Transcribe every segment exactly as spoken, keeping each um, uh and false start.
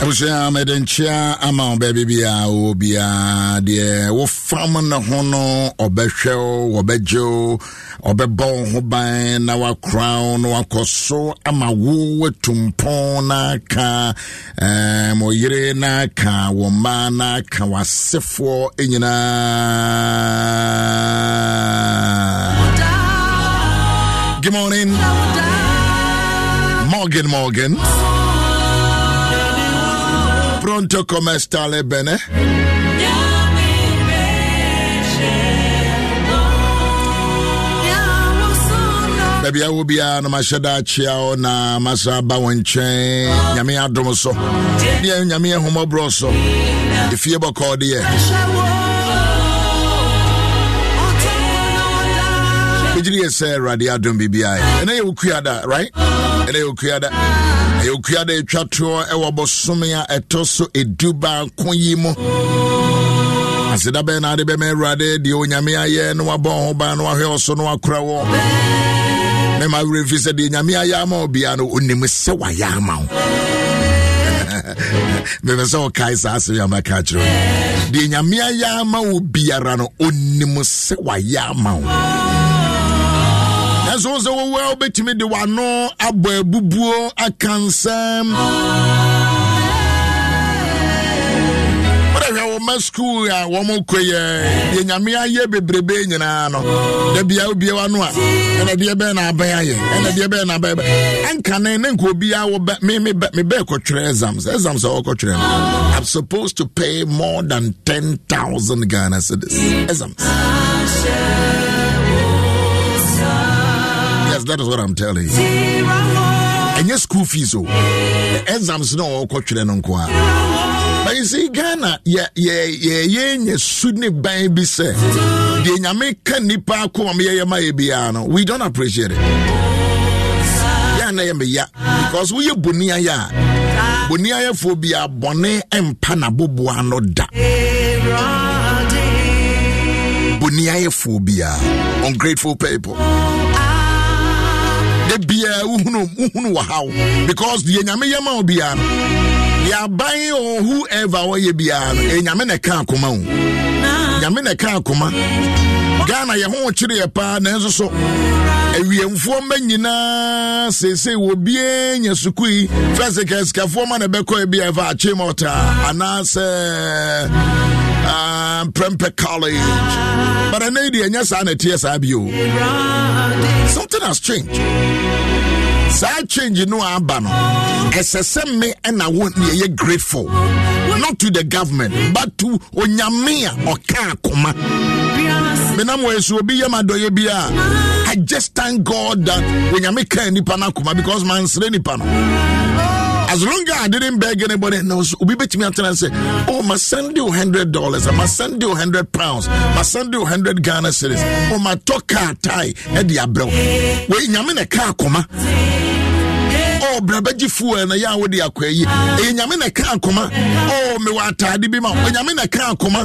Abusha medencha ama baby bia obia de wo fam na hono obehwe obejo obebon ho ban na wa crown wa koso ama wo tumpon na ka moyire na ka wo ma na ka wasefo enyina. Good morning. Morgan Morgan. Pronto come sta le bene? Baby, I will be on my shada chiao na masaba wenche. Yami adomoso. Dear Yami homo broso. If you ever call dear. Pidri say radiadum B B I. And I will create that, right? And I will create that. Eukiade Chatua Ewabosumia Etoso Eduba Kunyimo Asida Ben Adebeme Rade Dio Nyamia Ye no Abon Ban Waheoso no Akrawo Nema Revisa de Nyamia Yama Obiano Unimse Wayama Memeso Kaisa Asuyama Kachro De Nyamia Yama Ubiarano Unimse Wayama As the world between the one no abu bubu a cansam. But I have my school, I want more queer. Yamia Yebe Brebe, and I know the Biabianua and a dear Ben Abbey and a dear Ben Abbey. And can I could be our bet me me bet me back or trezams as I'm so coaching. I'm supposed to pay more than ten thousand Ghana cedis. As I'm That is what I'm telling you. And your school fees, so the exams no culture and unqua. But you see, Ghana, yeah, yeah, yeah, yeah, yeah, Sydney baby said, the Yamaican Nipa, Kumia, Mayabiano. We don't appreciate it. Yeah, yeah, because we are Bunia, Bunia phobia, Bonnet and Panabubua, no da. Bunia phobia, ungrateful people. Bia uhunu uhunu wahaw because the enyame yama obia no ya ban or whoever wo ye bia no enyame na kan koma o nyame na kan koma Ghana ye ho chire ye pa na nso so ewiemfo ma nyina sese wo bia nyesukui first keskafo ma na beko e bia va chimota anase Um, Prempe College. But I know the Anyasa and the T S I B U. Something has changed. Sa change no abano. S S M me and I won't be grateful. Not to the government, but to Onyamia or Kakuma. Menamwe will be Yamadoye Bia. I just thank God that when you make any panakuma because man's any panel. As long as I didn't beg anybody else, we bet me and say, oh, my send you hundred dollars, I must send you hundred pounds, my send you hundred Ghana cedis, oh my toka tie, Eddie Abro. Wait, Yamina Kakoma. Oh, Brabaji Fu and a Yahudi Akwe, Yamina Kakoma. Oh, Miwata Dibima, Yamina Kakoma.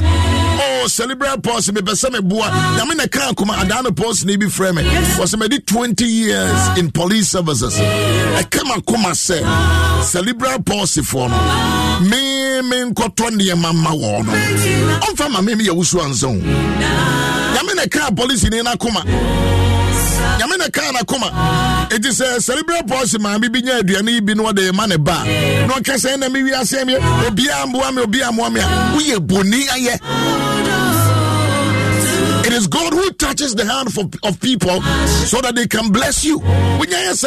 Oh, celebrate possibly Besame Bua, Yamina Kakoma, Adana Post Nibi Frame. Was maybe twenty years in police services. I come and come and say. Celebral policy for me, me nkotondi mama wono. Onfa mama me yewusu anzon. Nyame na ka policy ni na koma. Nyame na ka na koma. It is a celebral policy ma bi nya aduane bi no de ma ne ba. No ka say na me wi asem ye. Obi amboa me, obi amboa me. Uye boni aye. It is God who touches the hand of, of people so that they can bless you. Because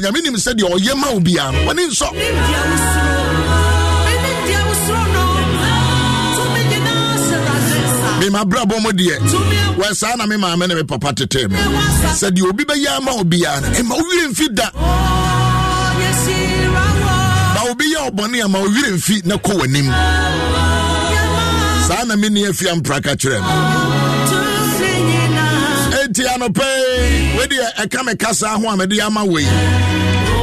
Nyamini said, "Your Yema will be on." When in so, me my brother Bomodier, well, son, I mean, my man, my papa to tell me, said, "You will be by Yama will be on," and my willing feed that. That will be your bonnie and my willing feed no co him. Sana mini efiam prakachirem. Enti anope wedi eka me kasa ho amede ama we. I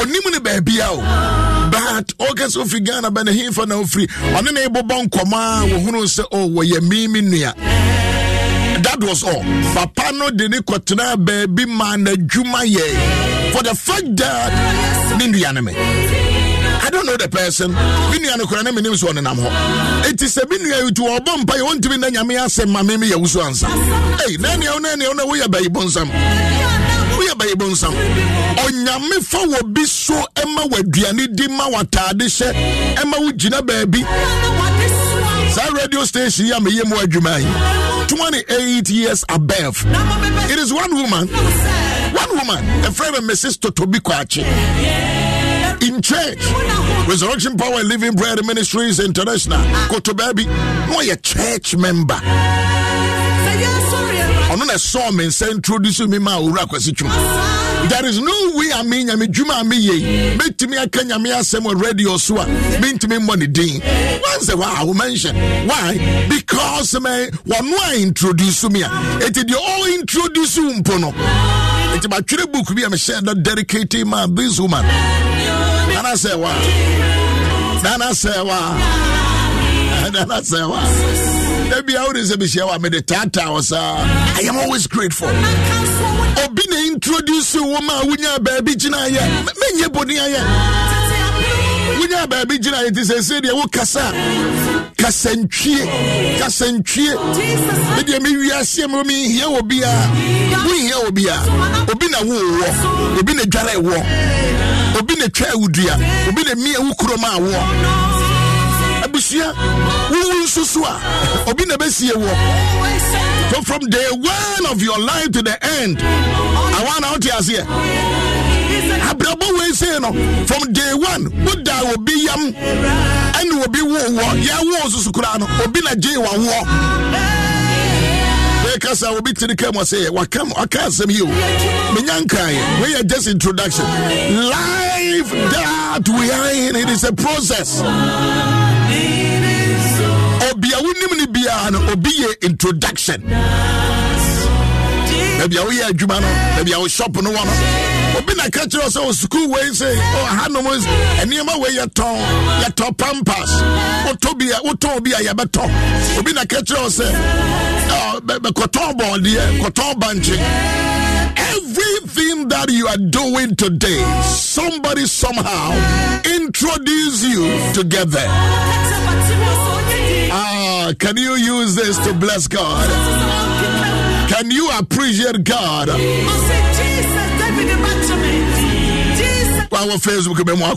Onimune baby o. But August of Ghana been here for no free. On an able bon coma, who say, oh, were you mean near? That was all. Papa no de Cotina, baby man, Jumaye. For the fact that Nindy anime. I don't know the person. Miniano Koranami names one and I'm home. It is a minu to a bump. I want to be Nanyamia, send my mammy, you answer. Hey, Nanny, oh, Nanny, oh, no, we are by Bonsam. Bonsam onyame fa wo bi so ema waduane di ma watade hye ema wo gina baabi sa radio station ya meye mo adwuma yi twenty-eight years above. It is one woman one woman a friend of Missus Totobi Kwachi in church Resurrection Power Living Bread Ministries International Kotobabi no ye church member. I saw me and introduce me ma ura Kwesi Juma. There is no way I mean I mean Juma I mean ye. Make to me I can I mean I say more radio soa. Mean to me money ding. Once a while I will mention why because me one way introduce me. It is the all introduce umpono. It is my true book we am share that dedicated man this woman. Nana say wa. Nana say wa. Nana say wa. I am always grateful. Obina introduce you, woman, when your baby Jina, men your body, when your baby Jina, it is a city, I will Cassa, Cassanchi, Cassanchi, and the Miriam, here will be a we here will be a Obina war, Obina Jara war, Obina Chaudia, Obina Mia Ukroma war. Abusia, who susua, obina besie wo. So from day one of your life to the end, I want out here here. Abrabo we say no. From day one, who da will be yam, and will be wo wo. Ya wo susukura no, obina je wa wo. We kasa obi tiri kemo say, wa kam, I can't say you. Menyankai, we are just introduction. Life that we are in, it is a process. Obi awunim ni bia no obi ye introduction. Maybe I will do man. Maybe I will shop no one. But been a catcher or so school way say or handles and near my way your tongue, your top pampas. Or Tobia, or Tobia, your baton. Or been a catcher or say, oh, Coton Bond, Coton Banching. Everything that you are doing today, somebody somehow introduce you together. Ah, can you use this to bless God? Can you appreciate God? Our Facebook will be more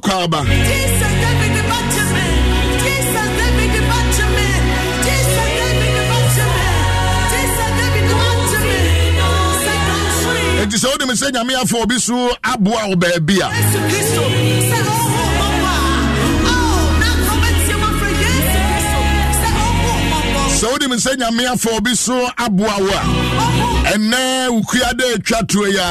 It's all the message I'm here for. Be so abwa or baby. So the message I'm here for. Be so abwa. And now we create a chatwaya.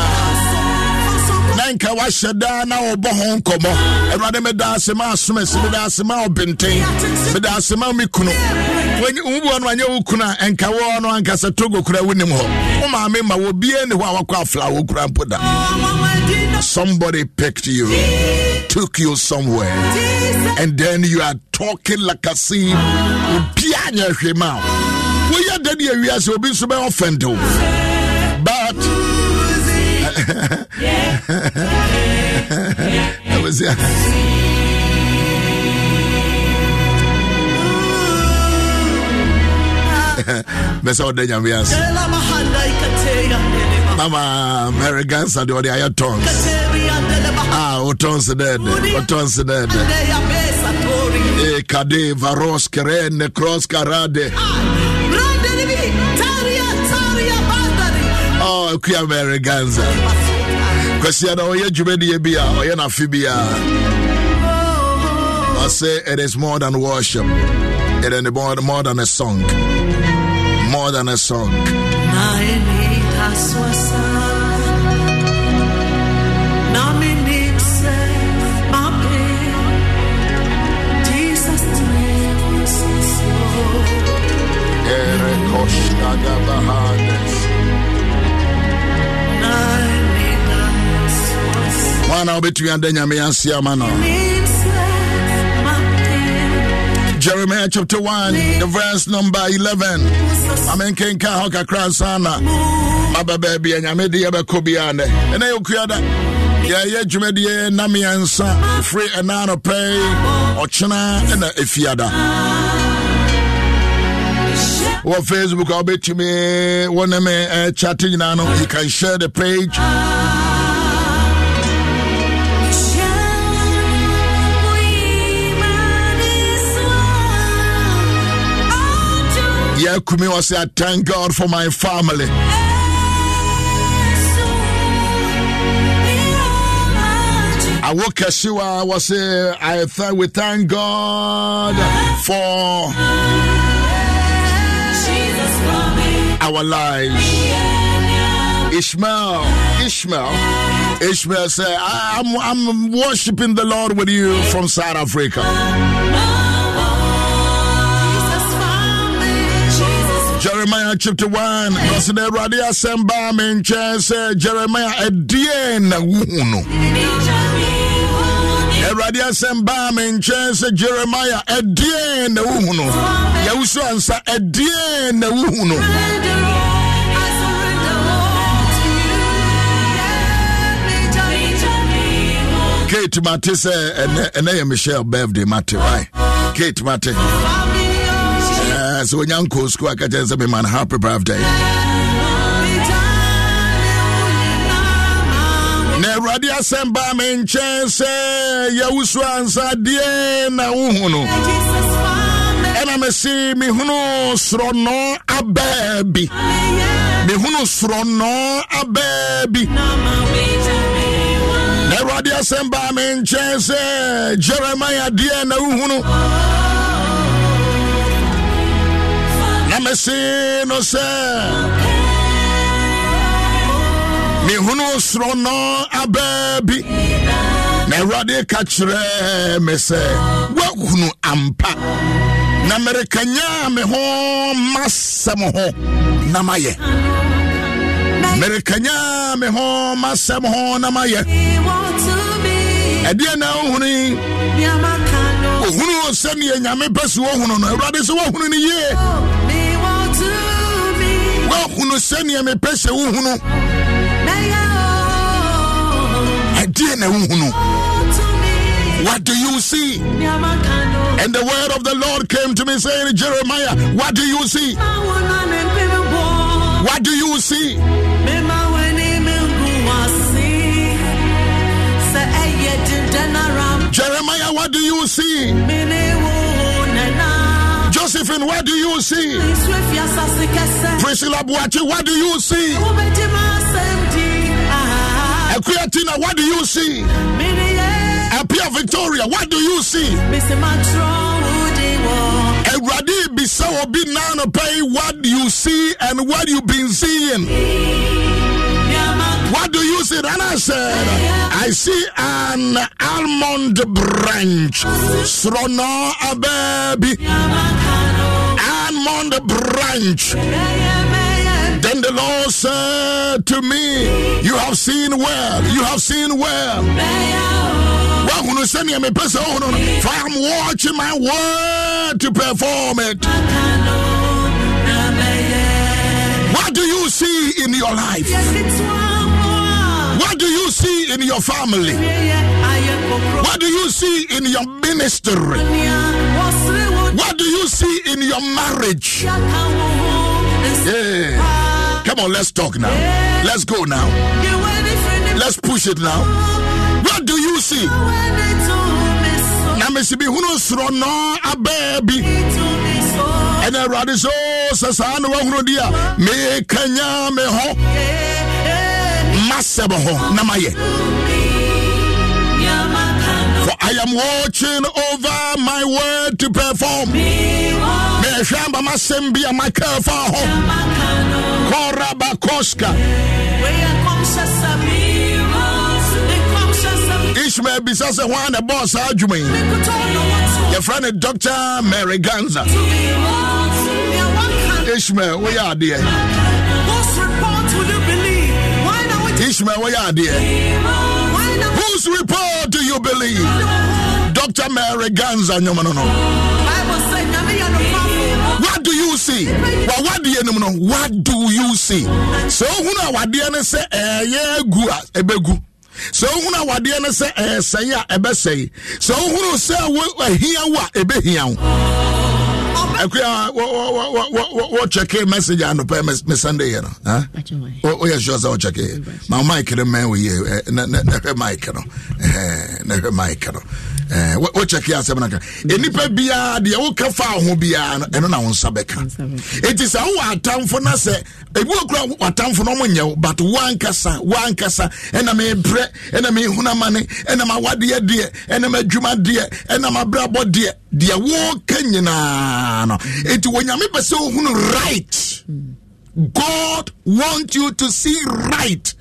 Nanka was Shada now or Bohon Como, and rather Medasima Sumas, Medasima Bente, Medasima Mikuno. When you won when you Kuna and Kawano and Casatogo could win him home. Oma Mima will be in the Wawaka flower grandpa. Somebody picked you, took you somewhere, and then you are talking like a scene with Piana Shema. We are dead here, yes, will be super offended. But yeah, yeah, that was yeah. That's all they can be asked. Mama Mary Gans and the other tongues. Ah, what tongues are dead? What tongues are dead? E kade varos kere ne cross karade. Oh, Kia Mary Gans. Kwesi Don Oye Jumedi Ebia, Oye Nafibia. I say it is more than worship. It is more, more than a song. More than a song. Jeremiah chapter one, the verse number eleven. Amen. King Kahoka Kransana, Maba baby, and Yamedi Abakobiane, and Ayokuada, Yaya Jumedia, Namiansa, Free and Nano Pay, Ochana, and Ifiada. Or Facebook, I'll bet you me, one of me chatting, you can share the page. Yeah, Kumi was say I thank God for my family. I woke Kashiwa was say I thank we thank God for our lives. Ishmael, Ishmael, Ishmael said I'm I'm worshiping the Lord with you from South Africa. Jeremiah chapter one, consider Radia Samba, Minchas, Jeremiah, a D N. Radia Samba, Minchas, Jeremiah, a D N. Yausu answer, a D N. Kate Matisse, and I am Michelle Bevde Matti, right? Kate Matti. So when young cool school, I can tell you, man, happy birthday. Ne radia semba menchense yawuswansa die na uhunu. Ena mesi mihunu srono abebi. Mihunu srono abebi. Ne radia semba menchense Jeremiah die na uhunu. Namesi no se mi hunu sro no abebi na rade kachre me se wa hunu ampa na merekanya me ho masem ho na maye Merikanya me ho masem ho na maye. Ede na ohuni. Ohunu osem ye nyame besu ohunu no. Ewrade so ohunu ni ye. Wa ohunu se ne me pese ohunu. Ede na ohunu. What do you see? And the word of the Lord came to me saying, Jeremiah, what do you see? What do you see? Jeremiah, what do you see? Josephine, what do you see? Priscilla Buachi, what do you see? Akriatina, what do you see? Appear Victoria, what do you see? Eradi bisa obi nana pay. What do you see and what you been seeing? What do you see? And I said, I see an almond branch. Srona a baby. Almond branch. Then the Lord said to me, you have seen well. You have seen well. I'm watching my word to perform it. What do you see in your life? What do you see in your family? What do you see in your ministry? What do you see in your marriage? Yeah. Come on, let's talk now. Let's go now. Let's push it now. What do you see? Namesibi hunu sro no ababi. And I rather so sasano wahrodia me kanya me ho masebo ho namaye. For I am watching over my word to perform. Me shamba masembi amaka fa ho. Koraba koska. Ishmael Bisasa Juan, the boss argument. Your friend, Doctor Mary Gans. Ishmael, where are they? Whose report will you believe? Why not? Ishmael, where are they? Whose report do you believe? Doctor Mary Gans, I no no no. What do you see? Well, what do you know? What do you see? So who know what they say? Eh, yeah, guas, ebegu. So una wadiana say eh say ya ebe say. So who say we here wa ebe here. Akwa what what what check message and pay me Sunday here no. Huh? Oh yes, just I check here. My mic the man we here na na mic no. Eh na mic no. Eh what check here seven aka. Enipa bia de wo ka fa ho bia no eno na won sabeka. It is how atamfo na say ebi okura atamfo no monye but one kasa one kasa ena me bre ena me hunamane ena ma wade de ena ma dwuma de ena ma brabo de de wo ka nyina no. It when you be so hunu right. God want you to see right.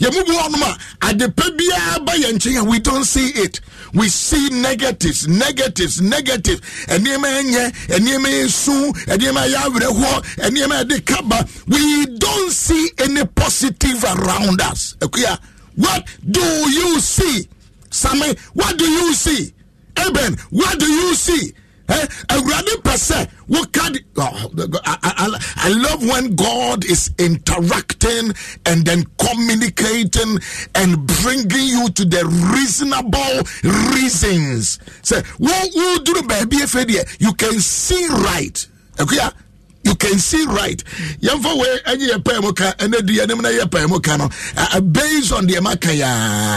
You move on ma at the pebia ba yenche we don't see it. We see negatives, negatives, negatives. And the man, and the man soon, and the man yavre, and the man de kaba. We don't see any positive around us. Okay, what do you see, Sammy? What do you see, Eben? What do you see? Eh? What can oh, I, I, I love when God is interacting and then communicating and bringing you to the reasonable reasons. Say, what do baby? You can see right. Okay, you can see right. Based on the Amakaya.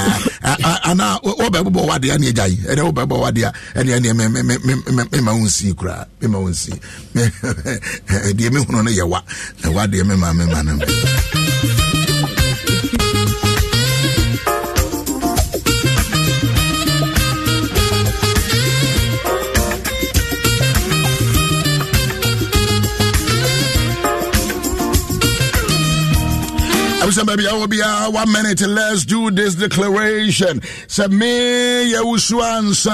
Baby, I will be out one minute. Let's do this declaration. Say me, you answer.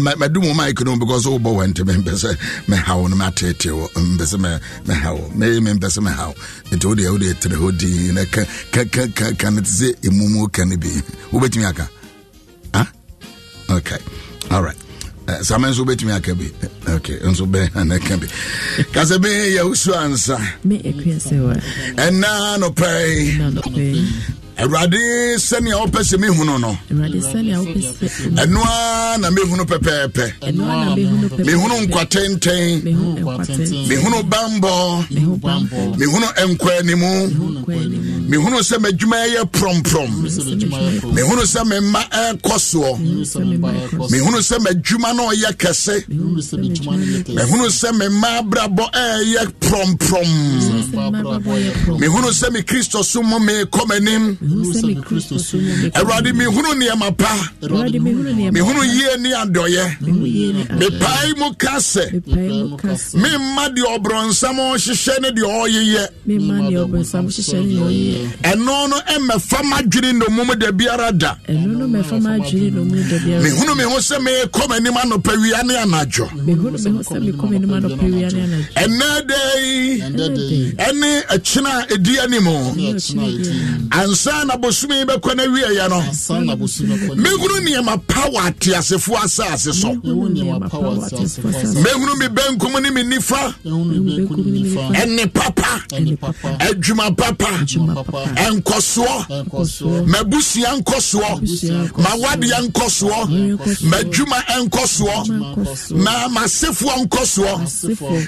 my my do my economy because oh boy went to me pesa me how no matter to pesa me me how me me pesa me how it all the all the three all the na can can can can it say imumu can be ubeti me aka ah okay all right. So I'm so bet me I can be okay. I'm so bet and I can be. Cause I be your answer. Me ekwensewa. And now no pay. No no pay. Eradi send your opesi me huno no. Eradi send your opesi. Enwa na me huno pepepe. Enwa na me huno pepepe. Me huno nkwatenten. Me huno nkwatenten. Me huno bambo. Me huno bambo. Me huno enkwanimu. Me huno se me jumaye prom prom. Me huno se me ma koso. Me huno se me juma no ye kese. Me huno se me ma brabo e ye prom prom. Me huno se me Kristo sumo me komenim. Eradi me huno ni amapa. Me huno ye ni adoye. Me pai mo kase. Me ma di obronsamo shishene di oyeye. Me ma di obronsamo shishene oyeye. And no, no, and my farmer during the moment the Biarada. And no, my farmer during the moment the Biarada. Me who me host me come any man of Periani and Najo. Me who me host me come any man of Periani and Najo. Another day, another day, any a China a dear anymore. And son Abosumi Bekonewi, you know, son Abosumi. Me who near my power tias if was as so. Me who near my power tias if was. Me who me Ben Kumuni Minifa. And the Papa. And the Papa. And Juma Papa. And Kosoa, Mabusia and Kosoa, Mawadi and Kosoa, Majuma and Kosoa, Mamasefu and Kosoa,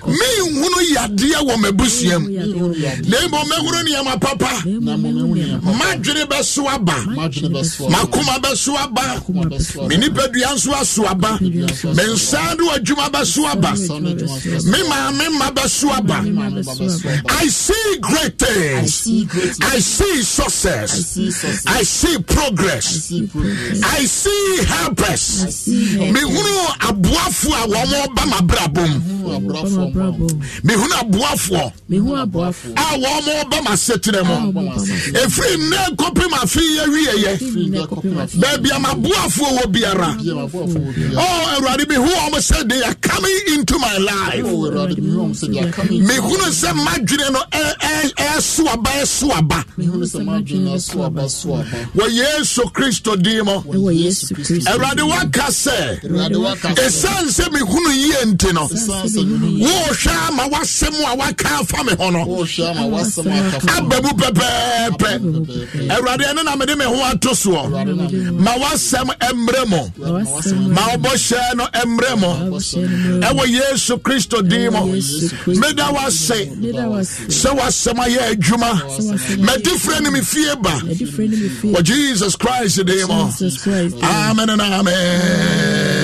me who ya dear woman Busiam, Nemo Megunia, my papa, Majine Basuaba, Makuma Basuaba, Minipedian Suaba, Mensadu Juma Basuaba, Mima Mema Basuaba. I see great things. I see success. I see progress. I see helpers. Me huno abuafu a wamo ba ma brabum. Me huno abuafu. Me huno abuafu. A wamo ba ma setiremo. Efri ne kopi ma fi yewiye. Baby am abuafu wo biara. Oh, Eradi me who almost said they are coming into my life. Me huno se madwene no e e suaba su. Well, yes, so Christo Demo. Eradi wakase. Esan se mi hunu yente no. Wo sha ma wasemu a waka fa me ho no. Ababu pepepe. Eradi ene na me de me ho atoso. Ma wasem emremo. Ma obo sha no emremo. Ewo yes, so Christo Demo. Me da wase. Se wasema ye adwuma. My different me fear, for Jesus Christ, today, amen and amen.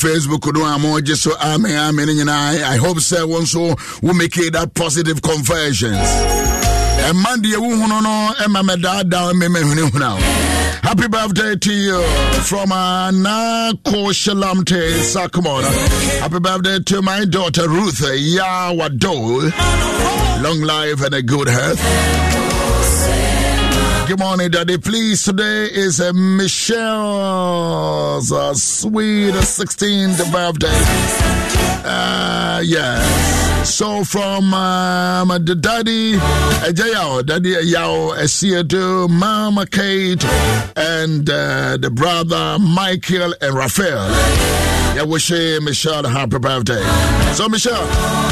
Facebook could do a more just so amen, amen, and I. I hope sir once so will make it that positive conversions. And Monday, who no no, and my dad down me now. Happy birthday to you from Anako Shalamte Sakamona. Happy birthday to my daughter Ruth Yawadol. Long life and a good health. Good morning, Daddy. Please, today is uh, Michelle's uh, sweet sixteenth birthday. Uh, yeah. So, from um, the Daddy, uh, Daddy Yao, uh, Seattle, Mama Kate, and uh, the brother Michael and Raphael. I wish Michelle happy birthday. So, Michelle,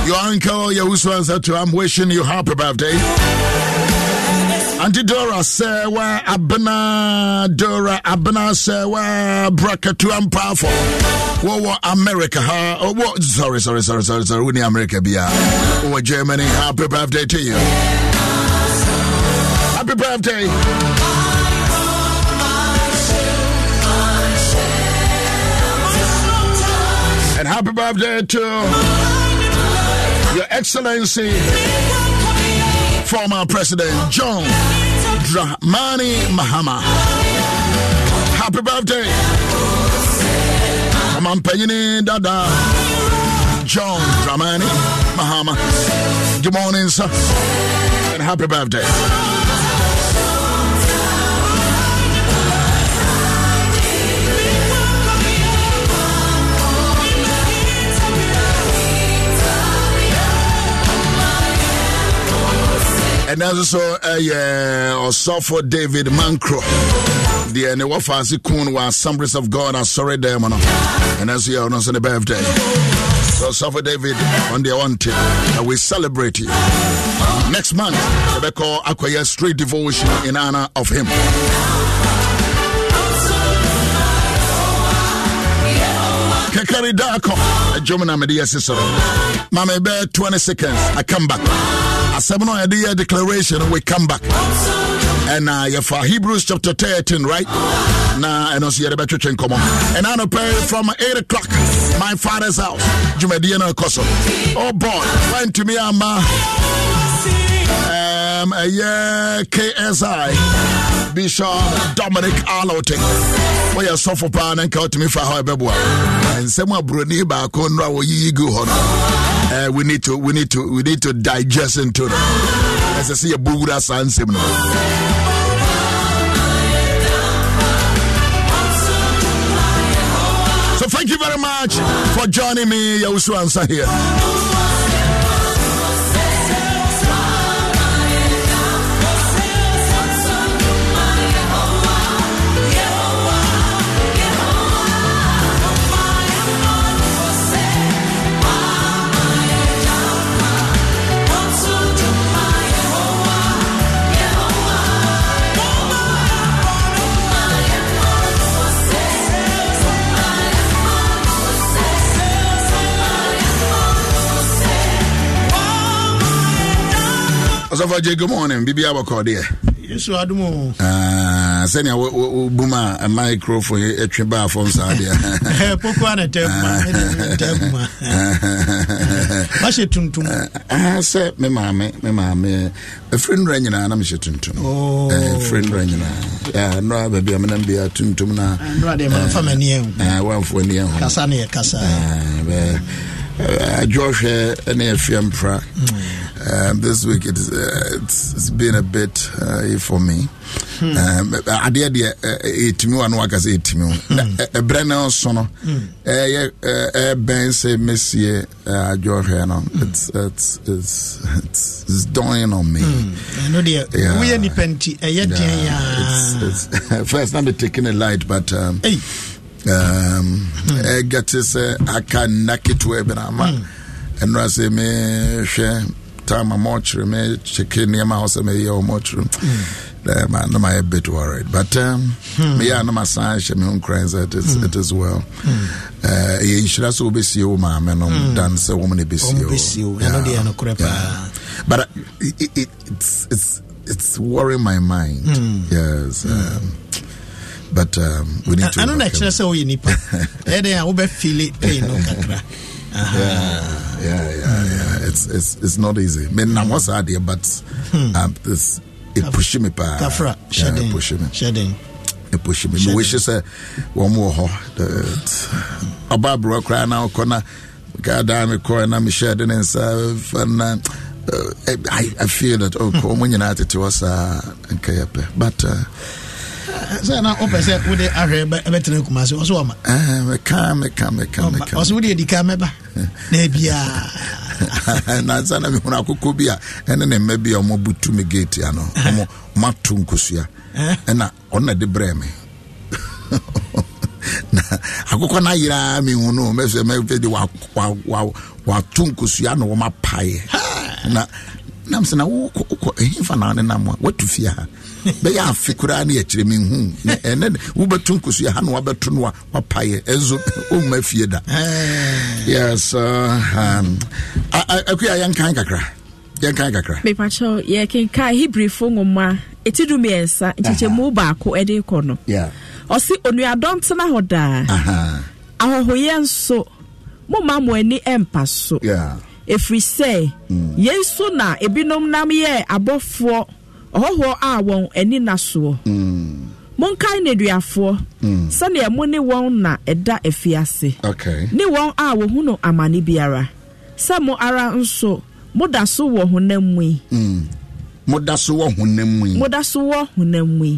your uncle, your husband, I'm wishing you happy birthday. Auntie Dora say wa abena Dora abena say wa brakatu am powerful. Wo wo America ha oh, wo sorry sorry sorry sorry sorry we ni America bia. Wo Germany happy birthday to you. Happy birthday. And happy birthday to Your Excellency, former President John Dramani Mahama. Happy birthday. Mama Penny Dada. John Dramani Mahama. Good morning, sir. And happy birthday. And also, uh, yeah, also for David Mancro, the Newafasi Kun was Assemblies of God. I sorry them, and as you are on the birthday, so also for David on the one tip, we celebrate you next month. They call Akoya Street Devotion in honor of him. Kekari Dako, a German media sister, Mame Bear, twenty seconds. I come back. Seven idea declaration we come back and uh yeah, for Hebrews chapter thirteen right now and also come on and I don't pay from eight o'clock my father's house Jumediana Koso. Oh boy went to me um uh, yeah K S I Bishop Dominic Allotey we are so for pan and call to me for how and someone bruni back on go. Uh, we need to, we need to, we need to digest into them. As I see a Buddha San Simon. So thank you very much for joining me, Yahushua Ansah here. Good morning, Bibi Abako, dear. Yes, sir, Adumo. Ah, Senior Buma, a micro for a trip bar from Sadia. Pokwana, Temma. I should tune to me. I said, my mammy, my mammy, a friend ranging, and I'm sure to Oh, a friend ranging. Yeah, no, I'll be a man, be a tune to me. I'm rather from a new one for near Cassania Cassa. Uh, Josh uh, and F M Pra. Mm. Um, this week it's, uh, it's it's been a bit uh, for me. I did eight million workers, eight million. A brand new son, a Ben say Messier Josh. It's it's it's it's doing on me. Mm. No dear, yeah. We are dependent. Yeah. It's, it's first time taking a light, but. Um, hey. Um, I got to say, I can knock it away, but I'm and I say, me share time a much me check in near my house, and me your much room. I'm not a bit worried, but um, me, I know my son, she me cries at it as well. Uh, you should also be see you, ma'am, and I'm dance a woman, be see you, but uh, it, it, it's it's it's worrying my mind, mm. yes. Um, but um, we need uh, to. I don't actually say we need. Yeah, they are feel it pain. Yeah, yeah, yeah. It's it's it's not easy. I mean, I'm also idea, but um, this it pushes me back. Kafra, shedding, shedding, it pushes me. Me wishes I one more. About broke right now, corner. God damn it, corner. Me shedding and stuff and. I I feel that oh, when you're not it to us, okay, but. Uh, So now, open say we dey arrange everything come as also am. Eh, we come, we come, we come, we come. Also we dey di come ba. Na bia. Na sana me una koko bia. Ene na me bia omo butu me gate ano. Omo matu nkosua. Ena ona de brɛ me. Na akoko na yira me hu no, me se me fe di wa wa wa tunkusua no wo mapae. Na Nam sana wo ehimfa na ne nam watu fie ha. Be ya afikura na ya kire menhu. Ene wo betu nkosu ha na wa betu no wa paye enzo o ma fie da. Yes, uh akua yan kan kakra. Yan kan kakra. Me pacho ye ken kai Hebrew fo ngoma etidu me ensa ncheche mu ba ko ede ko no. Yeah. Osi onuadom tena hoda. Aha. Ahohoye nso mo ma mo ani empaso. Yeah. If we say, yes, sooner a binom nam ye above four, oh, I won't any nasuo. Monkai nedria four, Sunday a money won na a da a fiasse. Okay, ne won I will huno a mani biara. Some more around so, Modasu who name we. Modasu who name we. Modasu who name we.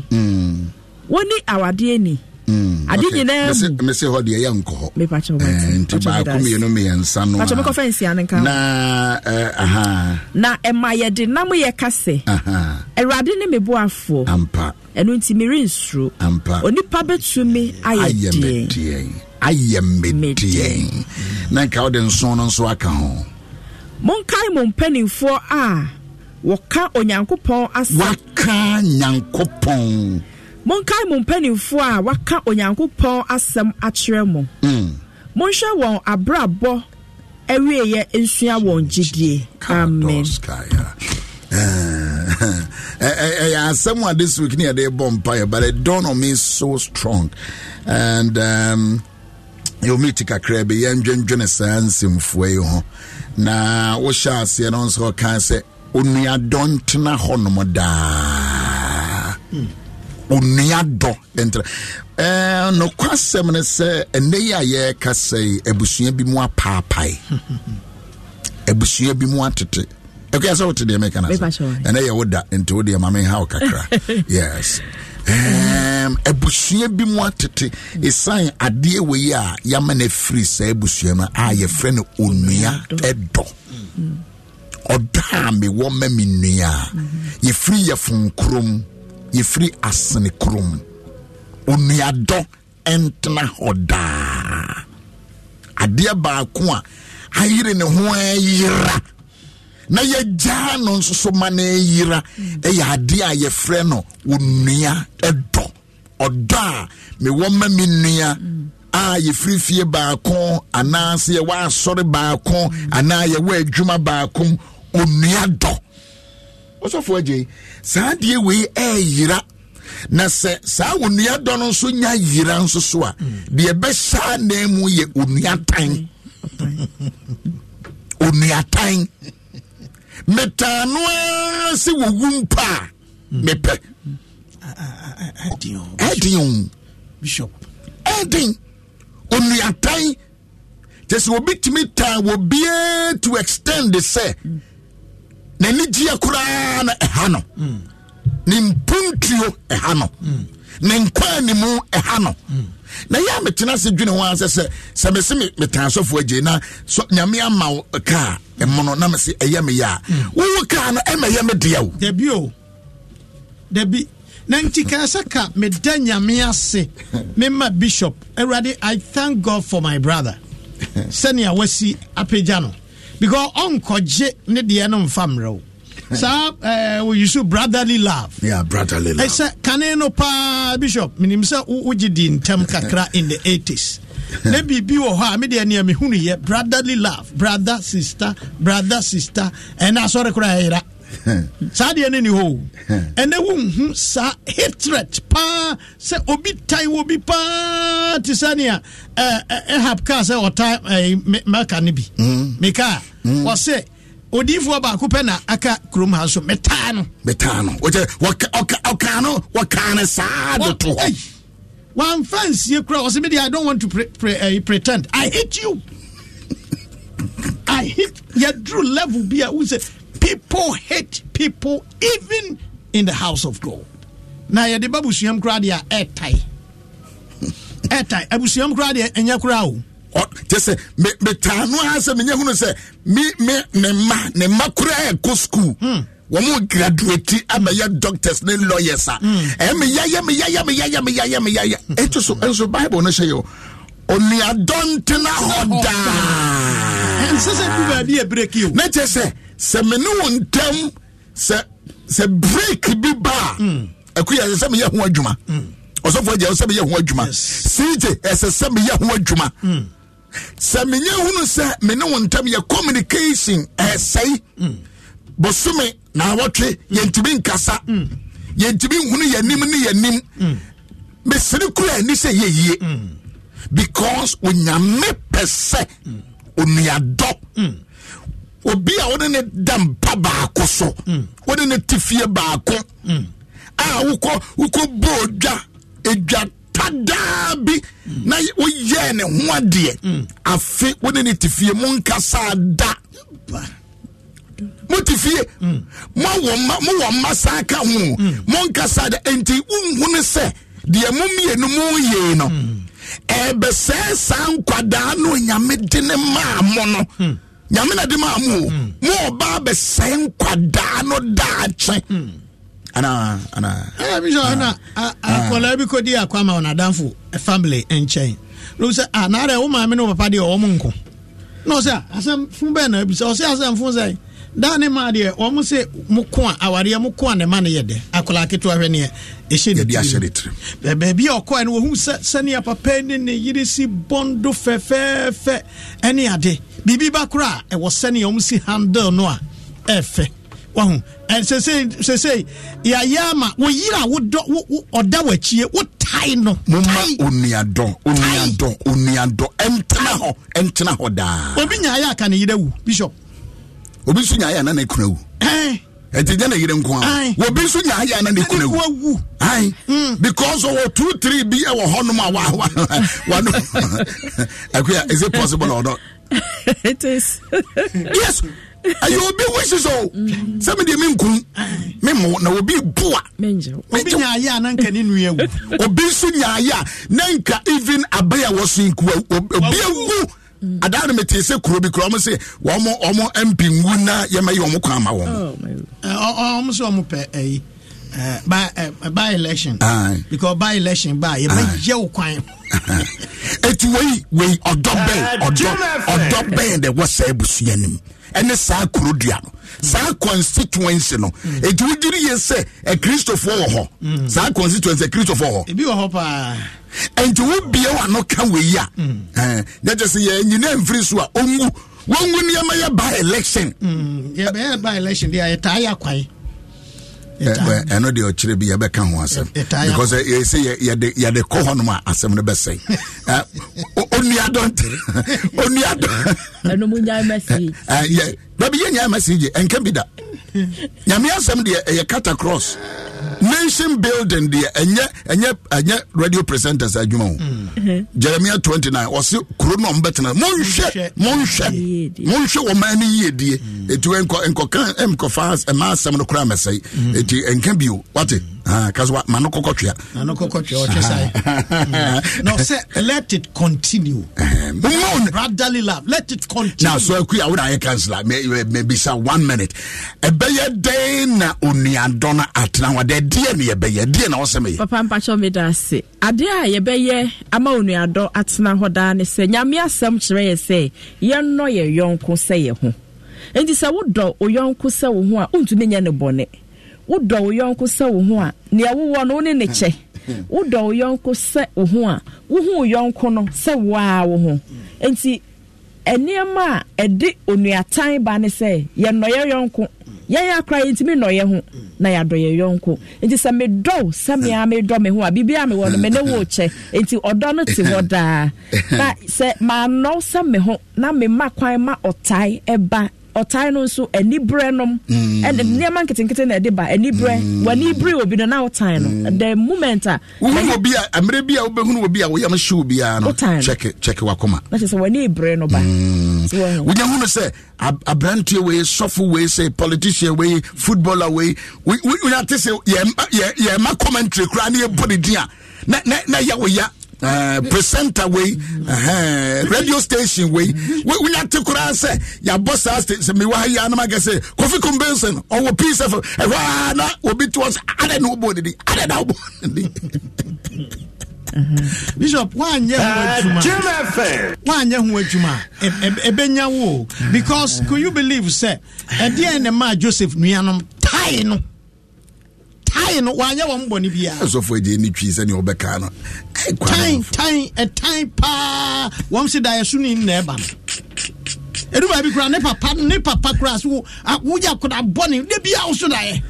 One ni our D N A. I didn't know, Miss Hody, uncle. Me patch away and to buy me and son. Patch of offense, Yanka. Aha. Na am I a dinamia casse? Aha. A radin me boa for Ampa. And when Timirians through Ampa. Only puppet to me, I am meeting. I am meeting. Nanka and son on so I can home. Monkai mon penny for ah. Waka on Yankopon as Waka Yankopon. Monkai mon penny foa, waka on yanko pon asem atremo. Monsha won a brabo, a wea insia won jiggy. Amen. Someone this week near their bonfire, but it dawned on me so strong. And, um, you meet a crabby and Jonathan Simfueo. Now, what shall see announce her cancer? Only I don't know how Uniado entre eh no kwasem ne se eneya ye kasai ebusua bi mu apaapai ebusua bi mu atete ekuya so to dey make na eneya woda into wo dey mama how kakra yes em ebusua bi mu atete e sign ade we ya ya ma na free say ebusua na aye frɛ no onua edo oda me wo ma me nua ye free ye fun krom ye free asene krom onuado entna hoda adia ba ko a ayire ne ho ayira na ye ja no nso mane ayira e ya adia ye frɛ no onua edo oda me woma me nua a ye free fie ba ko ananse ye wa asore ba ko ana ye wa adwuma ba ko onuado oso fo aje saa die we eyira na se saa onua do no so nya yira nso so a de be sha na mu ye onua tan onua tan metano se wogumpa mepe adion adion bishop adin onua tan just obi timi tan wo be to extend the say nani jia kura na ehano mm. ni mpuntio ehano mm. ni nkwa ni mu ehano mm. na ya metena se dwene ho anse se se me se metansofu agye na so nyame ama ka emono na me se eya me ya mm. wo ka no ema ye me de wo da bi o da bi na ntika saka me da nyame ase me ma bishop already I thank God for my brother senia wasi apejano because uncle J need the enum famro. So uh, we use brotherly love. Yeah, brotherly love. I said, can no pa bishop? Minim sa ujidi in tem kakra in the eighties. Maybe be oha me de near me hunu ye brotherly love. Brother, sister, brother, sister, and I saw the craera. Sa de ne ni ho. And the wum sa hatred pa se obi tai obi pa tisania eh eh hab ka se o tai meka ni bi. Meka o se odifo ba ko pe na aka krom ha so meta no meta no o je oka no oka na sa do to. One fence you cry o se me I don't want to pre- pre- uh, pretend. I hate you. I hate your true level be who say people hate people even in the house of God. Na ya de babusuam kra dia etai. Etai abusuam kra dia enya kra o. Just say me me tanu asa me nya hunu say me me ne ma ne ma kra e go school. Wo mo graduate amaya doctors ne lawyers a. E me ya ya me ya ya me ya ya me ya ya me ya ya. Eto so enso Bible no say yo. Only I don't know how da. Nechese se menu untem se se break bi ba. Akuya se me ye ho adwuma. Osofo je se me ye ho adwuma. Sije se se me ye ho adwuma. Se menye hunu se menu untem ye communication esai. Bosume na awotwe ye ntimi nkasa. Ye ntimi hunu ye nim ne ye nim. Me sene kura ni se ye ye. Because when you make perse, when you adopt, obi a one ne dampa ba koso, one ne tifie ba ko, ah uko uko boja eja tadabi na o ye ne ho ade, afi one ne tifie monkasa da, mo tifie, mo woma mo woma saka ho, monkasa da enti unhune se de momie no mo ye no. Ebe se san kwada no nyame de ne maamo no nyame na de maamo mo ba be san kwada no daache ana ana eh bi jona a kola bi kodi akwa ma ona danfo family enchen no se anare wo maame no papa de o mo nko no se asem fun be na bi se o se asem fun sai dane ma de o mo se mo ko a aware mo ko ne ma ne yede akola keto ahwe ne Eshe de biasheritri. Bebe bi okwa ene wo hu sani ya papa ni ne yirisi bondo fefe fe ene ade. Bibi bakura e wo sani om si handle no a efe. Wo hu en se se se ya yama wo yira wo do oda wachie wo tai no. Mama oniadon oniadon oniadon entena ho entena ho da. Obi nya ya aka ne yidawu bishop. Obi su nya ya na na kunawu. Eh eti jana yire nko a wo bi so nya haya na ne kunawu ai because o two three bi e wo hono ma wa wa no akuya is it possible or not it is yes ayo bi wishes o some dey me nkun me mo na obi bua menje obi nya haya na nka ne nuawu obi so nya haya na nka even abaya wo so nkuwa obi ewu adana me tese kuro bi kuro mo se wo mo omo M P ngu na ye me yo mo kwa ma wo oh my god o mo so mo pe eh by by election because by election by ye me je wo kwan eti we we odobe odobe odobe de what's abusua nim ene sa kuro dua no sa constituency no eti we diri ye se e Christopher wo ho sa constituency Christopher ho e bi wo ho pa and to be a no can we ya. That is a new name free so ongu wongu by election. Yeah, by election they are tire kwai. I know the ochire bi ya be kan ho asem because you say you the you the ko hono ma asem no be say. Only I don't. Only I don't. No munya message. Ah yeah. Baby nya message and can be that. Nya me asem dey e cut across. Nation building there enye enye enye radio presenters adwuma ho mm-hmm. Jeremiah twenty-nine or say kuro no mbetena monhwe monhwe monhwe wo man ni yedie etu enko enko kan enko fast e ma asem no kura mesai etu enka bio what ah cause what man kokotwea man kokotwea o chesai no say let it continue brotherly love let it continue now so akui awura I cancel maybe some one minute e be ye day na oniadona atna wa de dear me be ye dear na oseme papa mpacho me da se ade a ye be ye ama onuado atena hoda ne se nyame asem kire ye se ye no ye yonko se ye ho enti se wo do oyonko se wo ho a ontumi nya ne bone wo do oyonko se wo ho a ne wo no ne ne che wo do oyonko se wo ho a wo hu oyonko no se wo a wo ho enti enema ede onuatan ba ne se ye no ye yonko ya ya kra intimi no ye ho na ya do ye yonko enti se me do se me a me do me ho a bibia me wo no me ne wo che enti odo no ti ho da ba se ma no se me ho na me ma kwan ma otai eba otai no so enibre nom and ne man kitinkite na de ba enibre wani bre obi no na otai no the moment a wo obi a amre bia wo behunu obi a wo yam show bia no check check wakoma that is wani bre no ba wo nya hunu se abrante we sofu we say politician we footballer we we not say yeah ma commentary kra na e body dia na na ya wo ya Uh, presenter way, uh-huh. radio station way. We not to kura say ya boss asked me why ya na maga say Kofi Convention or piece of na obi to us. I don't know about it. I don't know about it. Mm-hmm. Bishop, one year one year a benya wo. Because could you believe, sir? At the end of my Joseph Nianum Taino Taino, one year one bonibia. So for the any trees and your becano. Time, time, a time pa. Once a die soon in never. Everybody grand never pat, never pat grass who could have bonny, they be also die.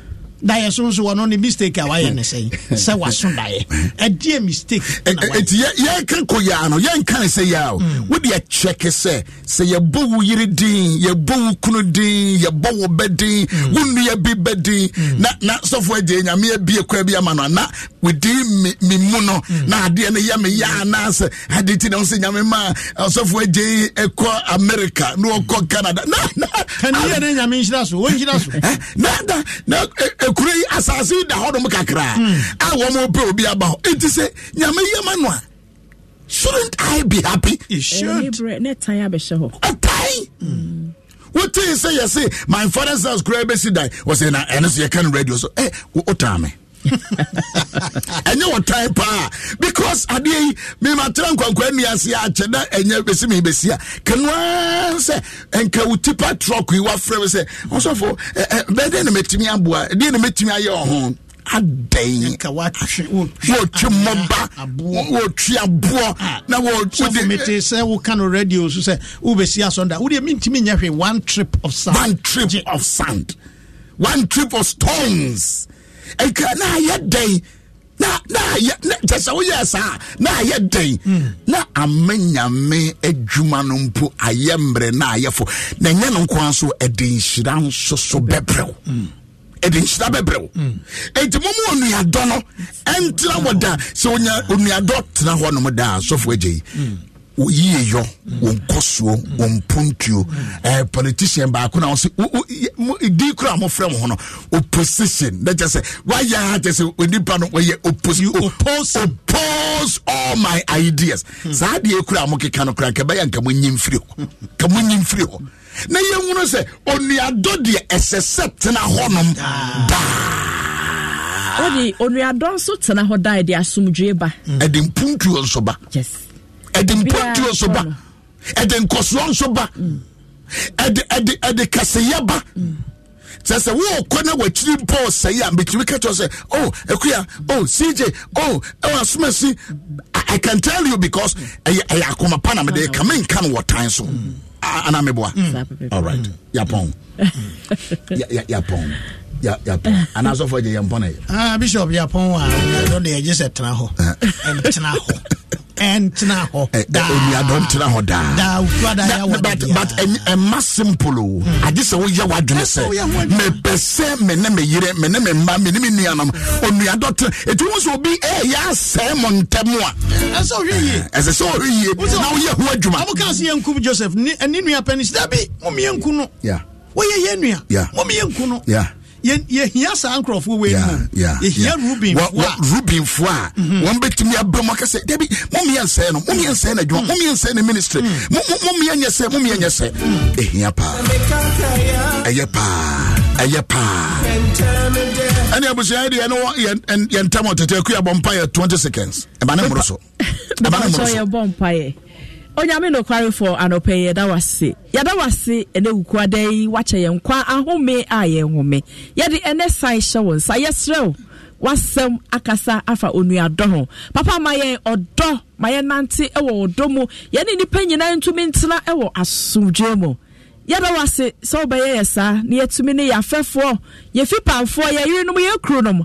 That's also one only mistake. I am saying, so was soon die. A dear mistake. Yeah, can Koyano, young can say, yeah, would you check a say? Say your boo, you dee, your boo, Kunudi, your bow beddy, wouldn't be a big beddy, not not software day, and me be a crabby man or not. We deem me mono, na dear Yami Yanas, I didn't say Yamima, software day, a core America, no core Canada. No, no, I mean, that's what she does. Nada, no. Kuri asasi da hodo mukakra a wo mo pe obi aba ho enti se nyame yemanwa shouldn't I be happy? It should net tie abeshe ho tie what you say you say my father's house grebe si die was in and so you can radio so eh otame enye wo tie pa because adie me ma tran kwankwa mi ase a cheda enye besi me besi a kanwa se enka utipa truck we wa frame se also for beden na metimi aboa de na metimi aye ohun aden enka wa twe wo twe moba wo twe aboa na wo de meti se wo kan radio so se wo besi asonda wo de mintimi nya hwe one trip of sand one trip of sand one trip of stones. I can't yet day. Nah, nah, yet, just oh yes, ah, nah, yet day. Nah, a mania me a jumanumpu, a yembre, na yafo, Nanyan Quanso, a dinshran so so bebro, a dinshra bebro. Eight momo on your dono, and Trawada, so on your dot, Trawanamada, software J. Ye yo, um Koso, um Puntu, a politician back when I was decram of from honor, opposition. Let us say, why you had to say, when you oppose, you oppose, oppose all my ideas. Sadia Kramoki cannot crack a bayan, come in free, come in free. Now you want to say, only a dodia as a set and a honum. Only a don so tena ho died, they assume Jeba, and in Puntu also back. Yes. And then put you so back, and then Cosron so back, and the Casayaba. Says a war corner with three balls say, and between catchers say, oh, a queer, oh, C J, oh, oh, Smessy. I can tell you because I come upon them, they come in, come what time so. Anameboa. All right, Yapon. Yapon. Yeah, yeah, and as of the Yampone. Ah, Bishop Yapon, I don't know, just at Traho and Traho. And Tanaho, eh, da, eh, don't Tanaho, da, da, da, da, but but a mass simple. I just always ya what do you say? Me perse me ne me yire me ne me ma me ne me nianam. Onu ya don't. It was obi eh ya se montemwa. As so ye, as so ye. Now ye who adjuma. Amu kasi yanku Joseph ni ni ni apenis dabi mumi yanku no. Yeah. Oye ye niya. Yeah. Mumi yanku no. Yeah. Yeah, yeah, yes, Uncle of Way. Yeah, yeah, yeah, Rubin. What Rubin Foir? One bit to me, a Bromaka said, Debbie, Mommy and Sen, Mommy and Sen, Mommy and Sen, a ministry, Mommy and yourself, Mommy and yourself. A yapa, a yapa, a yapa. And I was the idea, I know, and Yantamo to take a bonfire twenty seconds. A banana also. A banana bonfire. Onyame no kware for anopeye da wase ya da wase ene ukwa dai wache ye nkwa ahome aye home ye de ene sai hye won sai yesrew wasem akasa afa onua doho papa maye odo maye nante ewo odomo ye ne nipa nyina ntumi ntena ewo asumdwemo ye da wase so baye yesa ne yetumi ne yafefo ye fipamfo ye yirinu ye kronom.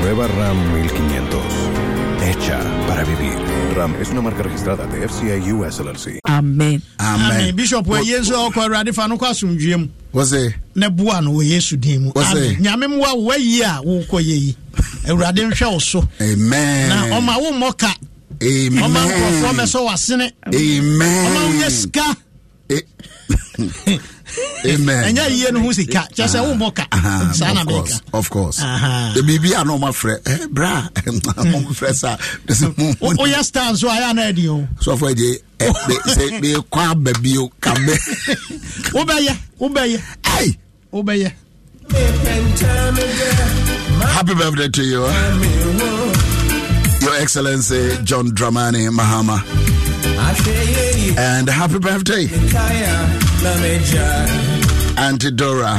Nueva Ram fifteen hundred. Hecha para vivir. Ram es una marca registrada de F C A U S L L C. Amen. Amen. Amen. Bishop, we yesu okwa radifa no kwa sumdwem. Wose. Na bua no we yesu dimu. Wose. Nyame mwa we yi a wo koyeyi. Ewrade nhwe wo so. Amen. Na o ma wo moka Amen. Amen. Amen. Amen. Just a of course, of course. The baby are normal friend. Eh, bra. Oh yes, stand so I am ready. So for the say the kwa baby o kabe. Obeye, obeye. Hey, obeye. Happy birthday to you, Your Excellency John Dramani Mahama, and happy birthday. Auntie Dora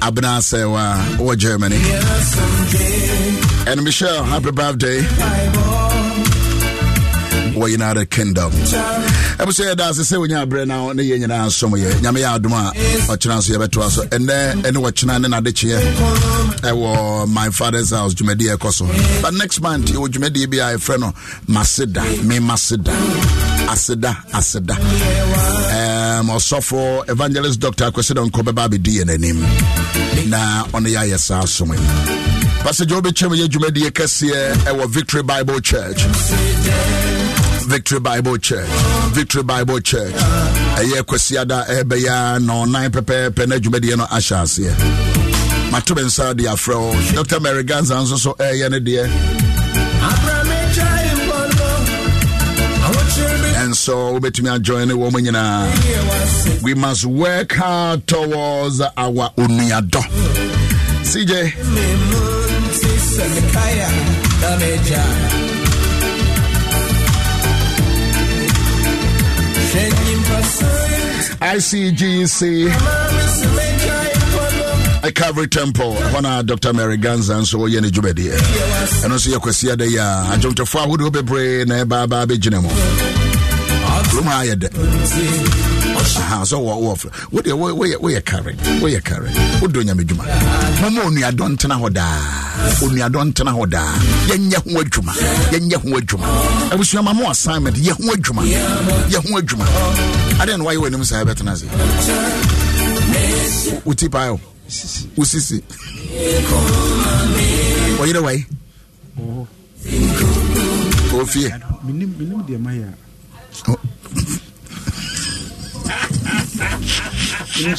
Abnasewa or Germany. And Michelle, happy birthday. Or United Kingdom. I would say that's the same when you bring now on the union and somewhere. Yamia Duma or Chancy Abatras and then and what China and Adichia. I was my father's house, Jumedia Koso. But next month, you would Jumedia be a friend of Masida, me Masida, Asida, Asida. Also for evangelist Doctor Kwesi Don Kobe baby D and him na on the yaya sa somewhere. Pastor Joe Cheme ye jume die kese ewo Victory Bible Church. Victory Bible Church. Victory Bible Church. Eye Kwesi ada ebe ya no nine pepe pene jume die no ashas ye. Matuben sa di afro Doctor Mary Gans anzo so eye ne die. And so we must work hard towards our uniado. C J. I C G C Recovery Temple. Hona Doctor Mary Gans and so yeni jubedi. And also your question there. I don't know how to be na baba be jinemo. Uh-huh. So what? What? What? What? What you carrying? What you carrying? What do you mean, Juma? Mama, you don't know how da. You don't know how da. You know what Juma? You know what Juma? I wish your mama assignment. You know what Juma? You know what Juma? I don't know why you were not saying better than that. Uti payo. Usisi. What you doing? Oh. Coffee. Minim minim di maya. Oh. Send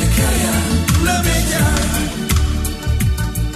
the kaya, love it, yeah.